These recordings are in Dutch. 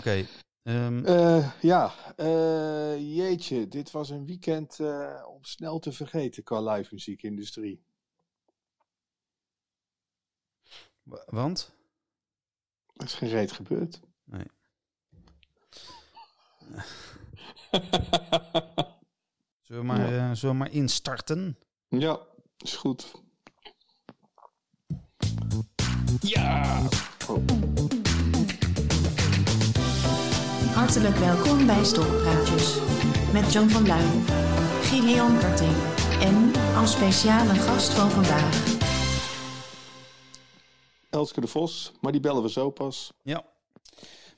Oké. Jeetje, dit was een weekend om snel te vergeten qua live muziekindustrie. Want? Er is geen reet gebeurd. Nee. Zullen we maar instarten? Ja, is goed. Ja! Oh. Hartelijk welkom bij Stoppraatjes. Met John van Luijm, Gillian Karting en als speciale gast van vandaag... Elske de Vos, maar die bellen we zo pas. Ja,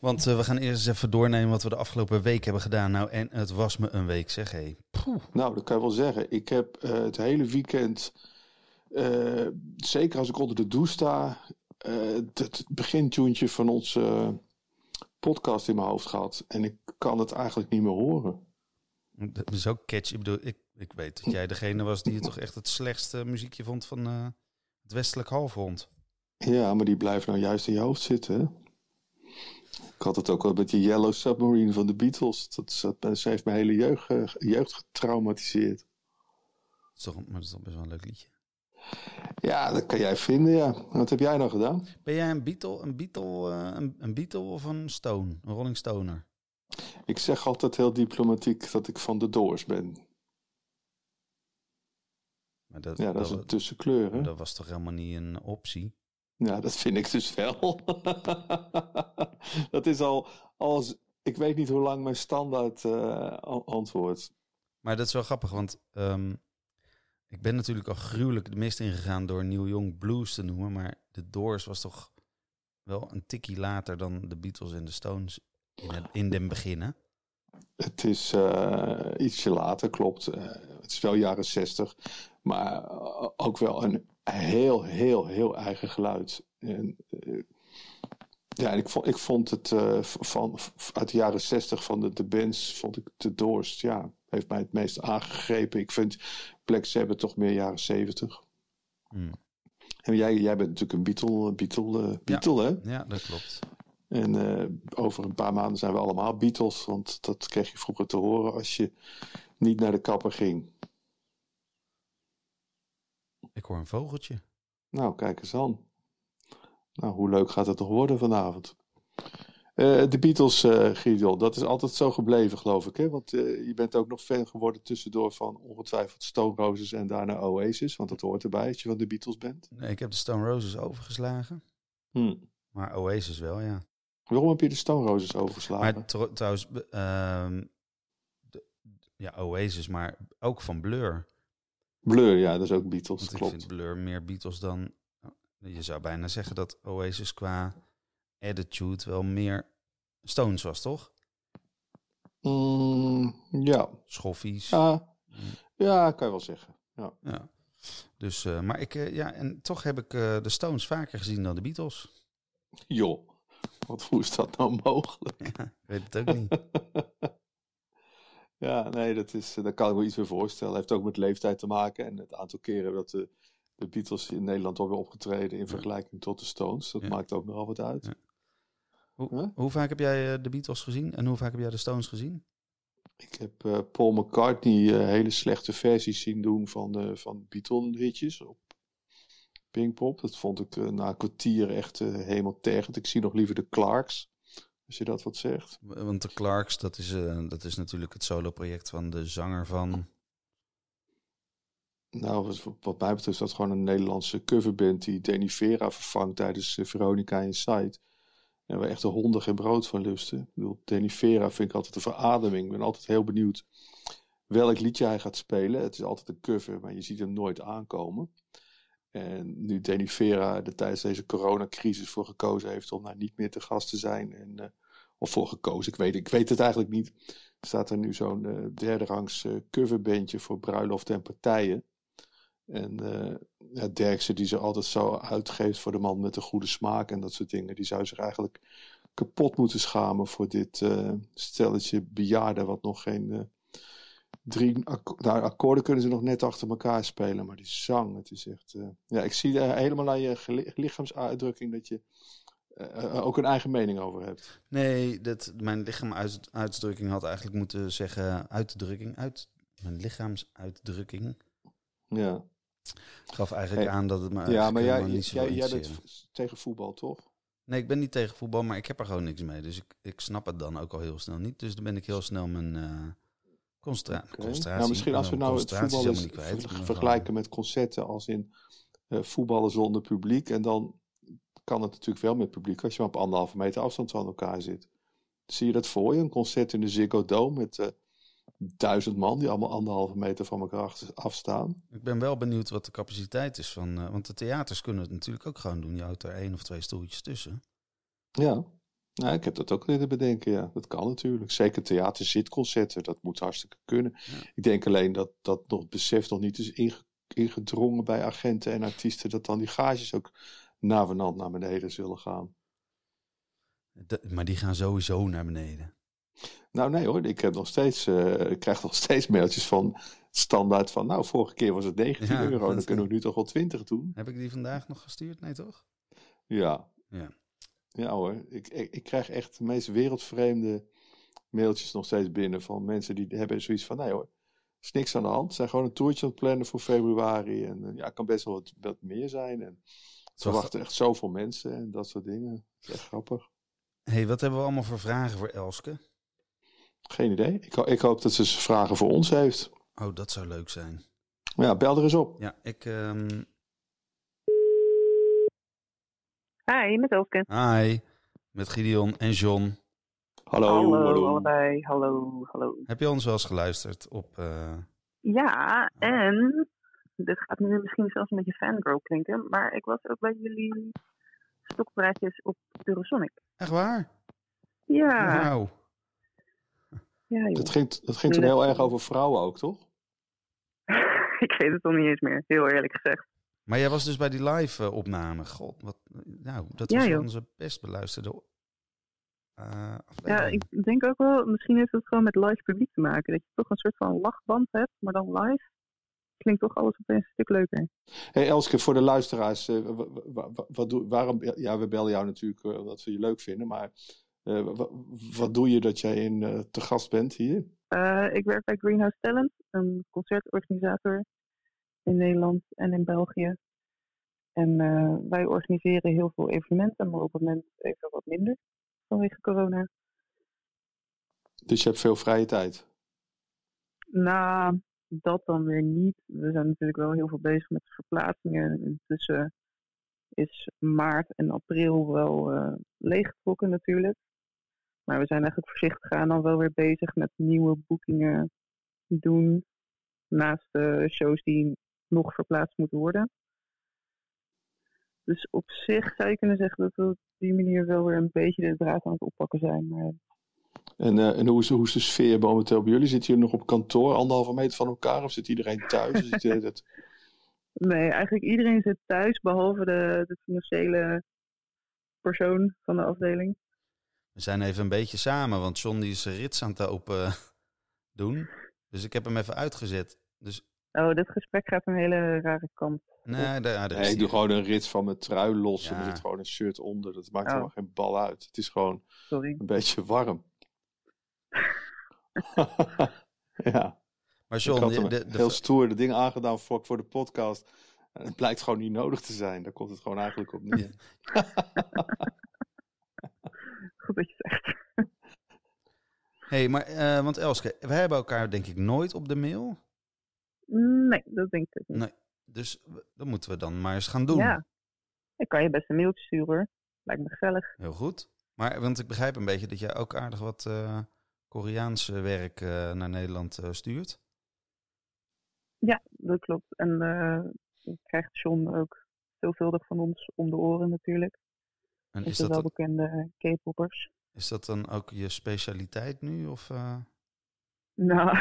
want we gaan eerst eens even doornemen wat we de afgelopen week hebben gedaan. Nou, en het was me een week, zeg hé. Hey. Nou, dat kan je wel zeggen. Ik heb het hele weekend, zeker als ik onder de douche sta, het begintuntje van onze podcast in mijn hoofd gehad. En ik kan het eigenlijk niet meer horen. Dat is ook catchy. Ik bedoel, ik weet dat jij degene was die toch echt het slechtste muziekje vond van het westelijk halfrond. Ja, maar die blijft nou juist in je hoofd zitten. Hè? Ik had het ook wel met die Yellow Submarine van de Beatles. Ze heeft mijn hele jeugd getraumatiseerd. Dat is toch best wel een leuk liedje. Ja, dat kan jij vinden, ja. Wat heb jij nou gedaan? Ben jij een Beatle of een Stone? Een Rolling Stoner? Ik zeg altijd heel diplomatiek dat ik van de Doors ben. Maar dat is een tussenkleur, hè? Dat was toch helemaal niet een optie? Nou, dat vind ik dus wel. Dat is ik weet niet hoe lang mijn standaard antwoord. Maar dat is wel grappig, want ik ben natuurlijk al gruwelijk de mist ingegaan door Neil Young blues te noemen, maar de Doors was toch wel een tikkie later dan de Beatles en de Stones in den beginnen. Het is ietsje later, klopt. Het is wel jaren 60, maar ook wel een heel, heel, heel eigen geluid. En, ik vond het uit de jaren 60 van de bands, vond ik de Doors, ja, heeft mij het meest aangegrepen. Ik vind Black Sabbath toch meer jaren 70. Mm. En jij bent natuurlijk een Beatle, hè? Ja, dat klopt. En over een paar maanden zijn we allemaal Beatles, want dat kreeg je vroeger te horen als je niet naar de kapper ging. Ik hoor een vogeltje. Nou, kijk eens aan. Nou, hoe leuk gaat het toch worden vanavond? De Beatles, Gideon, dat is altijd zo gebleven, geloof ik. Hè? Want je bent ook nog fan geworden tussendoor van ongetwijfeld Stone Roses en daarna Oasis. Want dat hoort erbij als je van de Beatles bent. Nee, ik heb de Stone Roses overgeslagen. Maar Oasis wel, ja. Waarom heb je de Stone Roses overgeslagen? Maar trouwens, Oasis, maar ook van Blur... Blur, ja, dat is ook Beatles, want klopt. Ik vind Blur meer Beatles dan... Je zou bijna zeggen dat Oasis qua attitude wel meer Stones was, toch? Ja. Schoffies. Ja, kan je wel zeggen. Ja. Ja. Dus, maar en toch heb ik de Stones vaker gezien dan de Beatles. Joh, hoe is dat nou mogelijk? Ja, ik weet het ook niet. Ja, nee, daar kan ik me iets meer voorstellen. Dat heeft ook met leeftijd te maken. En het aantal keren dat de Beatles in Nederland alweer opgetreden... in vergelijking tot de Stones. Dat maakt ook nogal wat uit. Ja. Hoe vaak heb jij de Beatles gezien? En hoe vaak heb jij de Stones gezien? Ik heb Paul McCartney hele slechte versies zien doen... van Beatle-hitjes op Pinkpop. Dat vond ik na een kwartier echt helemaal tergend. Ik zie nog liever de Clarks. Als je dat wat zegt. Want de Clarks, dat is natuurlijk het solo-project van de zanger van... Nou, wat mij betreft is dat gewoon een Nederlandse coverband... die Danny Vera vervangt tijdens Veronica Inside. En waar echt de honden geen brood van lusten. Ik bedoel, Danny Vera vind ik altijd een verademing. Ik ben altijd heel benieuwd welk liedje hij gaat spelen. Het is altijd een cover, maar je ziet hem nooit aankomen. En nu Danny Vera er tijdens deze coronacrisis voor gekozen heeft... om daar niet meer te gast te zijn... en of voor gekozen, ik weet het eigenlijk niet. Er staat er nu zo'n derderangs coverbandje voor bruiloften en partijen. En Derksen die ze altijd zo uitgeeft voor de man met de goede smaak en dat soort dingen. Die zou zich eigenlijk kapot moeten schamen voor dit stelletje bejaarden wat nog geen... akkoorden kunnen ze nog net achter elkaar spelen, maar die zang, het is echt... ik zie helemaal aan je lichaamsuitdrukking dat je ook een eigen mening over hebt. Nee, dat mijn lichaamsuitdrukking had eigenlijk moeten zeggen... mijn lichaamsuitdrukking... Ja. Gaf eigenlijk aan dat het me... Ja, maar jij bent tegen voetbal, toch? Nee, ik ben niet tegen voetbal, maar ik heb er gewoon niks mee. Dus ik snap het dan ook al heel snel niet. Dus dan ben ik heel snel mijn concentratie... Nou, misschien als we nou het voetbal is, vergelijken met concerten... als in voetballen zonder publiek. En dan kan het natuurlijk wel met publiek... als je maar op 1,5 meter afstand van elkaar zit. Zie je dat voor je? Een concert in de Ziggo Dome met... 1000 man die allemaal 1,5 meter van elkaar afstaan. Ik ben wel benieuwd wat de capaciteit is van... want de theaters kunnen het natuurlijk ook gewoon doen. Je houdt er 1 of 2 stoeltjes tussen. Ja, nou, ik heb dat ook willen bedenken. Ja, dat kan natuurlijk. Zeker theaterzitconcerten, dat moet hartstikke kunnen. Ja. Ik denk alleen dat het besef nog niet is ingedrongen bij agenten en artiesten... dat dan die gages ook navenant naar beneden zullen gaan. Maar die gaan sowieso naar beneden. Nou nee hoor, ik krijg nog steeds mailtjes van standaard van... nou, vorige keer was het 19 euro, dan kunnen we nu toch wel 20 doen. Heb ik die vandaag nog gestuurd? Nee toch? Ja hoor, ik krijg echt de meest wereldvreemde mailtjes nog steeds binnen... van mensen die hebben zoiets van, nee hoor, is niks aan de hand. Ze zijn gewoon een toertje aan het plannen voor februari. En ja, het kan best wel wat meer zijn. En ze wachten echt zoveel mensen en dat soort dingen. Dat is echt grappig. Hey, wat hebben we allemaal voor vragen voor Elske? Geen idee. Ik hoop dat ze vragen voor ons heeft. Oh, dat zou leuk zijn. Ja, bel er eens op. Ja, Hi, met Elske. Hi, met Gideon en John. Hallo. Allebei. Hallo. Heb je ons wel eens geluisterd op... Ja, en... Dit gaat nu misschien zelfs een beetje fangirl klinken, maar ik was ook bij jullie Stoppraatjes op Eurosonic. Echt waar? Ja. Wauw. Ja, dat ging toen heel erg over vrouwen ook, toch? Ik weet het nog niet eens meer, heel eerlijk gezegd. Maar jij was dus bij die live opname. God, dat was onze best beluisterde aflevering. Ja, ik denk ook wel, misschien heeft het gewoon met live publiek te maken. Dat je toch een soort van lachband hebt, maar dan live. Klinkt toch alles opeens een stuk leuker. Hey Elske, voor de luisteraars, waarom we bellen jou natuurlijk omdat we je leuk vinden, maar... wat doe je dat jij te gast bent hier? Ik werk bij Greenhouse Talent, een concertorganisator in Nederland en in België. En wij organiseren heel veel evenementen, maar op het moment even wat minder vanwege corona. Dus je hebt veel vrije tijd? Nou, dat dan weer niet. We zijn natuurlijk wel heel veel bezig met verplaatsingen. Tussen is maart en april wel leeggetrokken natuurlijk. Maar we zijn eigenlijk voorzichtig aan al wel weer bezig met nieuwe boekingen doen. Naast de shows die nog verplaatst moeten worden. Dus op zich zou je kunnen zeggen dat we op die manier wel weer een beetje de draad aan het oppakken zijn. Maar... En hoe is de sfeer momenteel bij jullie? Zitten jullie nog op kantoor 1,5 meter van elkaar? Of zit iedereen thuis? Nee, eigenlijk iedereen zit thuis, behalve de financiële persoon van de afdeling. We zijn even een beetje samen, want John die is rits aan het open doen. Dus ik heb hem even uitgezet. Dus... Oh, dit gesprek gaat een hele rare kant. Nee, ik doe gewoon een rits van mijn trui los en er zit gewoon een shirt onder. Dat maakt helemaal geen bal uit. Het is gewoon een beetje warm. Ja. Maar John, ik had heel stoer de dingen aangedaan voor de podcast. Het blijkt gewoon niet nodig te zijn. Daar komt het gewoon eigenlijk op neer. Goed dat je zegt. Hey, maar want Elske, wij hebben elkaar denk ik nooit op de mail. Nee, dat denk ik niet. Nee, dus dat moeten we dan maar eens gaan doen. Ja, ik kan je best een mailtje sturen. Lijkt me gezellig. Heel goed. Maar want ik begrijp een beetje dat jij ook aardig wat Koreaanse werk naar Nederland stuurt. Ja, dat klopt. En krijgt John ook veelvuldig van ons om de oren natuurlijk. En is dat wel bekende K-poppers. Is dat dan ook je specialiteit nu? Of, Nou,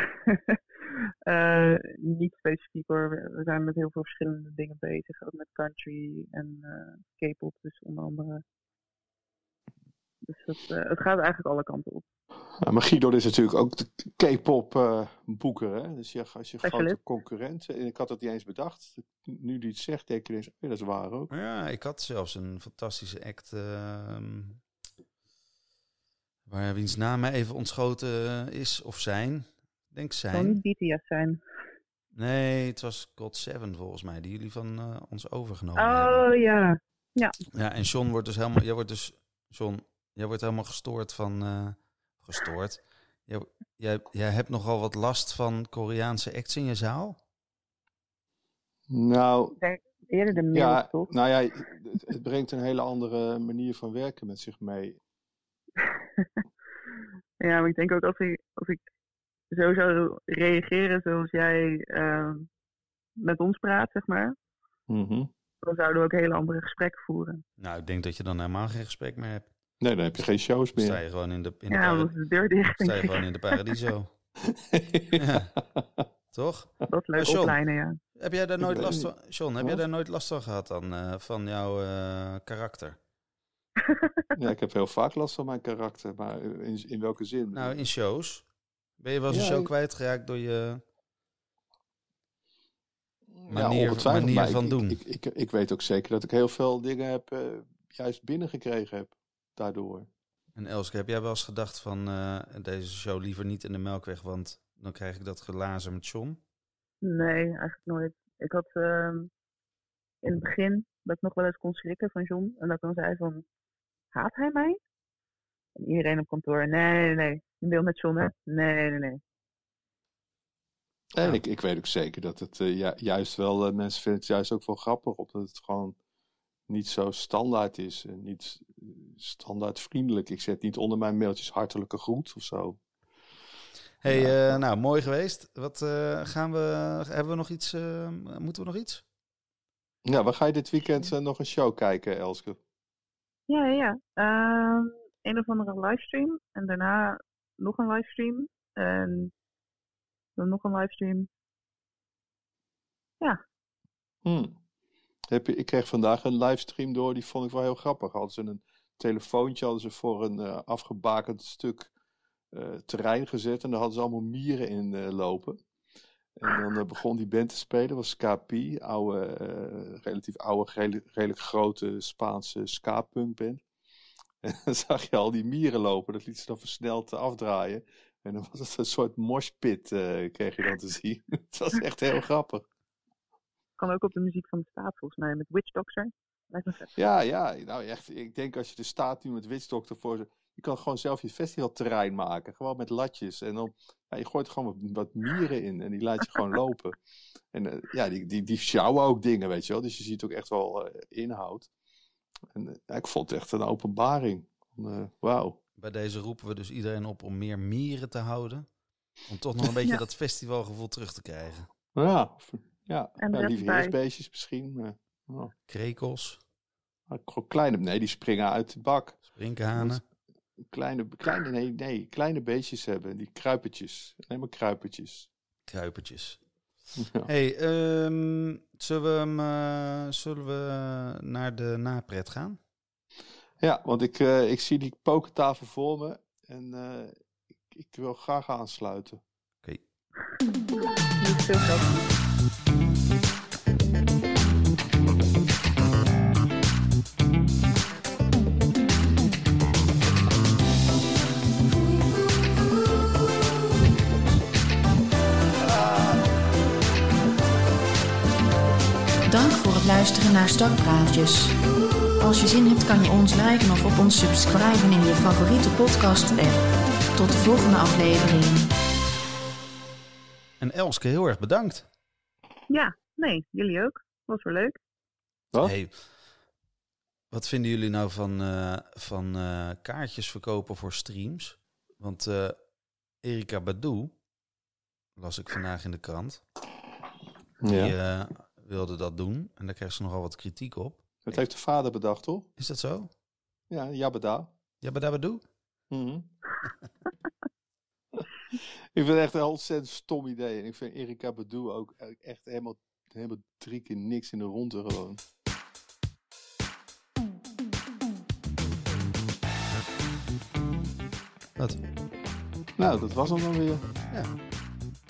niet specifiek hoor. We zijn met heel veel verschillende dingen bezig. Ook met country en K-pop dus onder andere. Dus het gaat eigenlijk alle kanten op. Maar Guido is natuurlijk ook de K-pop boeker. Hè? Dus ja, als je grote concurrent... Ik had het niet eens bedacht. Nu die het zegt, denk je eens... Oh, dat is waar ook. Ja, ik had zelfs een fantastische act... waar wiens naam mij even ontschoten is of zijn. Ik denk zijn. Het kan niet BTS zijn. Nee, het was GOT7 volgens mij. Die jullie van ons overgenomen hebben. Oh ja. Ja, en John wordt dus helemaal... Jij wordt helemaal gestoord van... Gestoord. Jij hebt nogal wat last van Koreaanse acts in je zaal? Nou... Eerder de mail, ja, toch? Nou ja, het brengt een hele andere manier van werken met zich mee. Ja, maar ik denk ook als ik zo zou reageren zoals jij met ons praat, zeg maar... Mm-hmm. Dan zouden we ook hele andere gesprekken voeren. Nou, ik denk dat je dan helemaal geen gesprek meer hebt. Nee, dan heb je geen shows meer. Dan sta je gewoon in de Paradiso. Ja. Toch? Dat leuk oplijnen, ja. Heb jij daar nooit last van gehad dan? Van jouw karakter? Ja, ik heb heel vaak last van mijn karakter. Maar in welke zin? Nou, in shows. Ben je wel eens een show kwijtgeraakt door je... manier van doen. Ik weet ook zeker dat ik heel veel dingen heb juist binnengekregen heb daardoor. En Elske, heb jij wel eens gedacht van deze show liever niet in de Melkweg, want dan krijg ik dat glazen met John? Nee, eigenlijk nooit. Ik had in het begin dat ik nog wel eens kon schrikken van John en dat ik dan zei van, haat hij mij? En iedereen op kantoor, nee, je wil met John hè? Nee. En ja. Ik weet ook zeker dat het juist wel... mensen vinden het juist ook wel grappig... omdat het gewoon niet zo standaard is. En niet standaard vriendelijk. Ik zet niet onder mijn mailtjes hartelijke groet of zo. Nou, mooi geweest. Wat gaan we... Hebben we nog iets... moeten we nog iets? Ja, we gaan dit weekend nog een show kijken, Elske. Ja. Een of andere livestream. En daarna nog een livestream. En... dan nog een livestream. Ja. Ik kreeg vandaag een livestream door. Die vond ik wel heel grappig. Hadden ze een telefoontje voor een afgebakend stuk terrein gezet. En daar hadden ze allemaal mieren in lopen. En dan begon die band te spelen. Dat was Ska-P. Redelijk grote Spaanse ska-punk band. En dan zag je al die mieren lopen. Dat liet ze dan versneld afdraaien. En dan was het een soort moshpit, kreeg je dan te zien. Het was echt heel grappig. Kan ook op de muziek van de staat, volgens mij, met Witchdoctor. Ja. Nou, echt, ik denk als je de staat nu met Witchdoctor voor... Je kan gewoon zelf je festivalterrein maken. Gewoon met latjes. En dan, je gooit gewoon wat mieren in. En die laat je gewoon lopen. En die sjouwen ook dingen, weet je wel. Dus je ziet ook echt wel inhoud. En ik vond het echt een openbaring. Wauw. Bij deze roepen we dus iedereen op om meer mieren te houden. Om toch nog een beetje dat festivalgevoel terug te krijgen. Ja. En lieve heersbeestjes misschien. Krekels. Kleine, nee, die springen uit de bak. Sprinkhanen. Kleine beestjes hebben. Die kruipertjes. Alleen maar kruipertjes. Ja. Hey, zullen we naar de napret gaan? Ja, want ik zie die pokertafel voor me en ik wil graag aansluiten. Oké. Dank voor het luisteren naar Stoppraatjes. Als je zin hebt kan je ons liken of op ons subscriben in je favoriete podcast app. Tot de volgende aflevering. En Elske, heel erg bedankt. Ja, nee, jullie ook. Was wel leuk. Wat? Hey, wat vinden jullie nou van kaartjes verkopen voor streams? Want Erykah Badu, las ik vandaag in de krant, die wilde dat doen. En daar kreeg ze nogal wat kritiek op. Dat heeft de vader bedacht, toch? Is dat zo? Ja, Jabeda. Jabeda Badoe? Mm-hmm. Ik vind het echt een ontzettend stom idee. En ik vind Erykah Badu ook echt helemaal 3 keer niks in de ronde gewoon. Wat? Nou, dat was hem dan weer. Ja.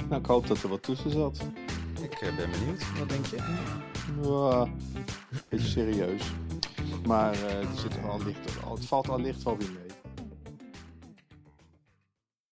Nou, ik hoop dat er wat tussen zat. Ik ben benieuwd. Wat denk je? Beetje serieus. Maar er zit al licht, het valt al licht wel weer mee.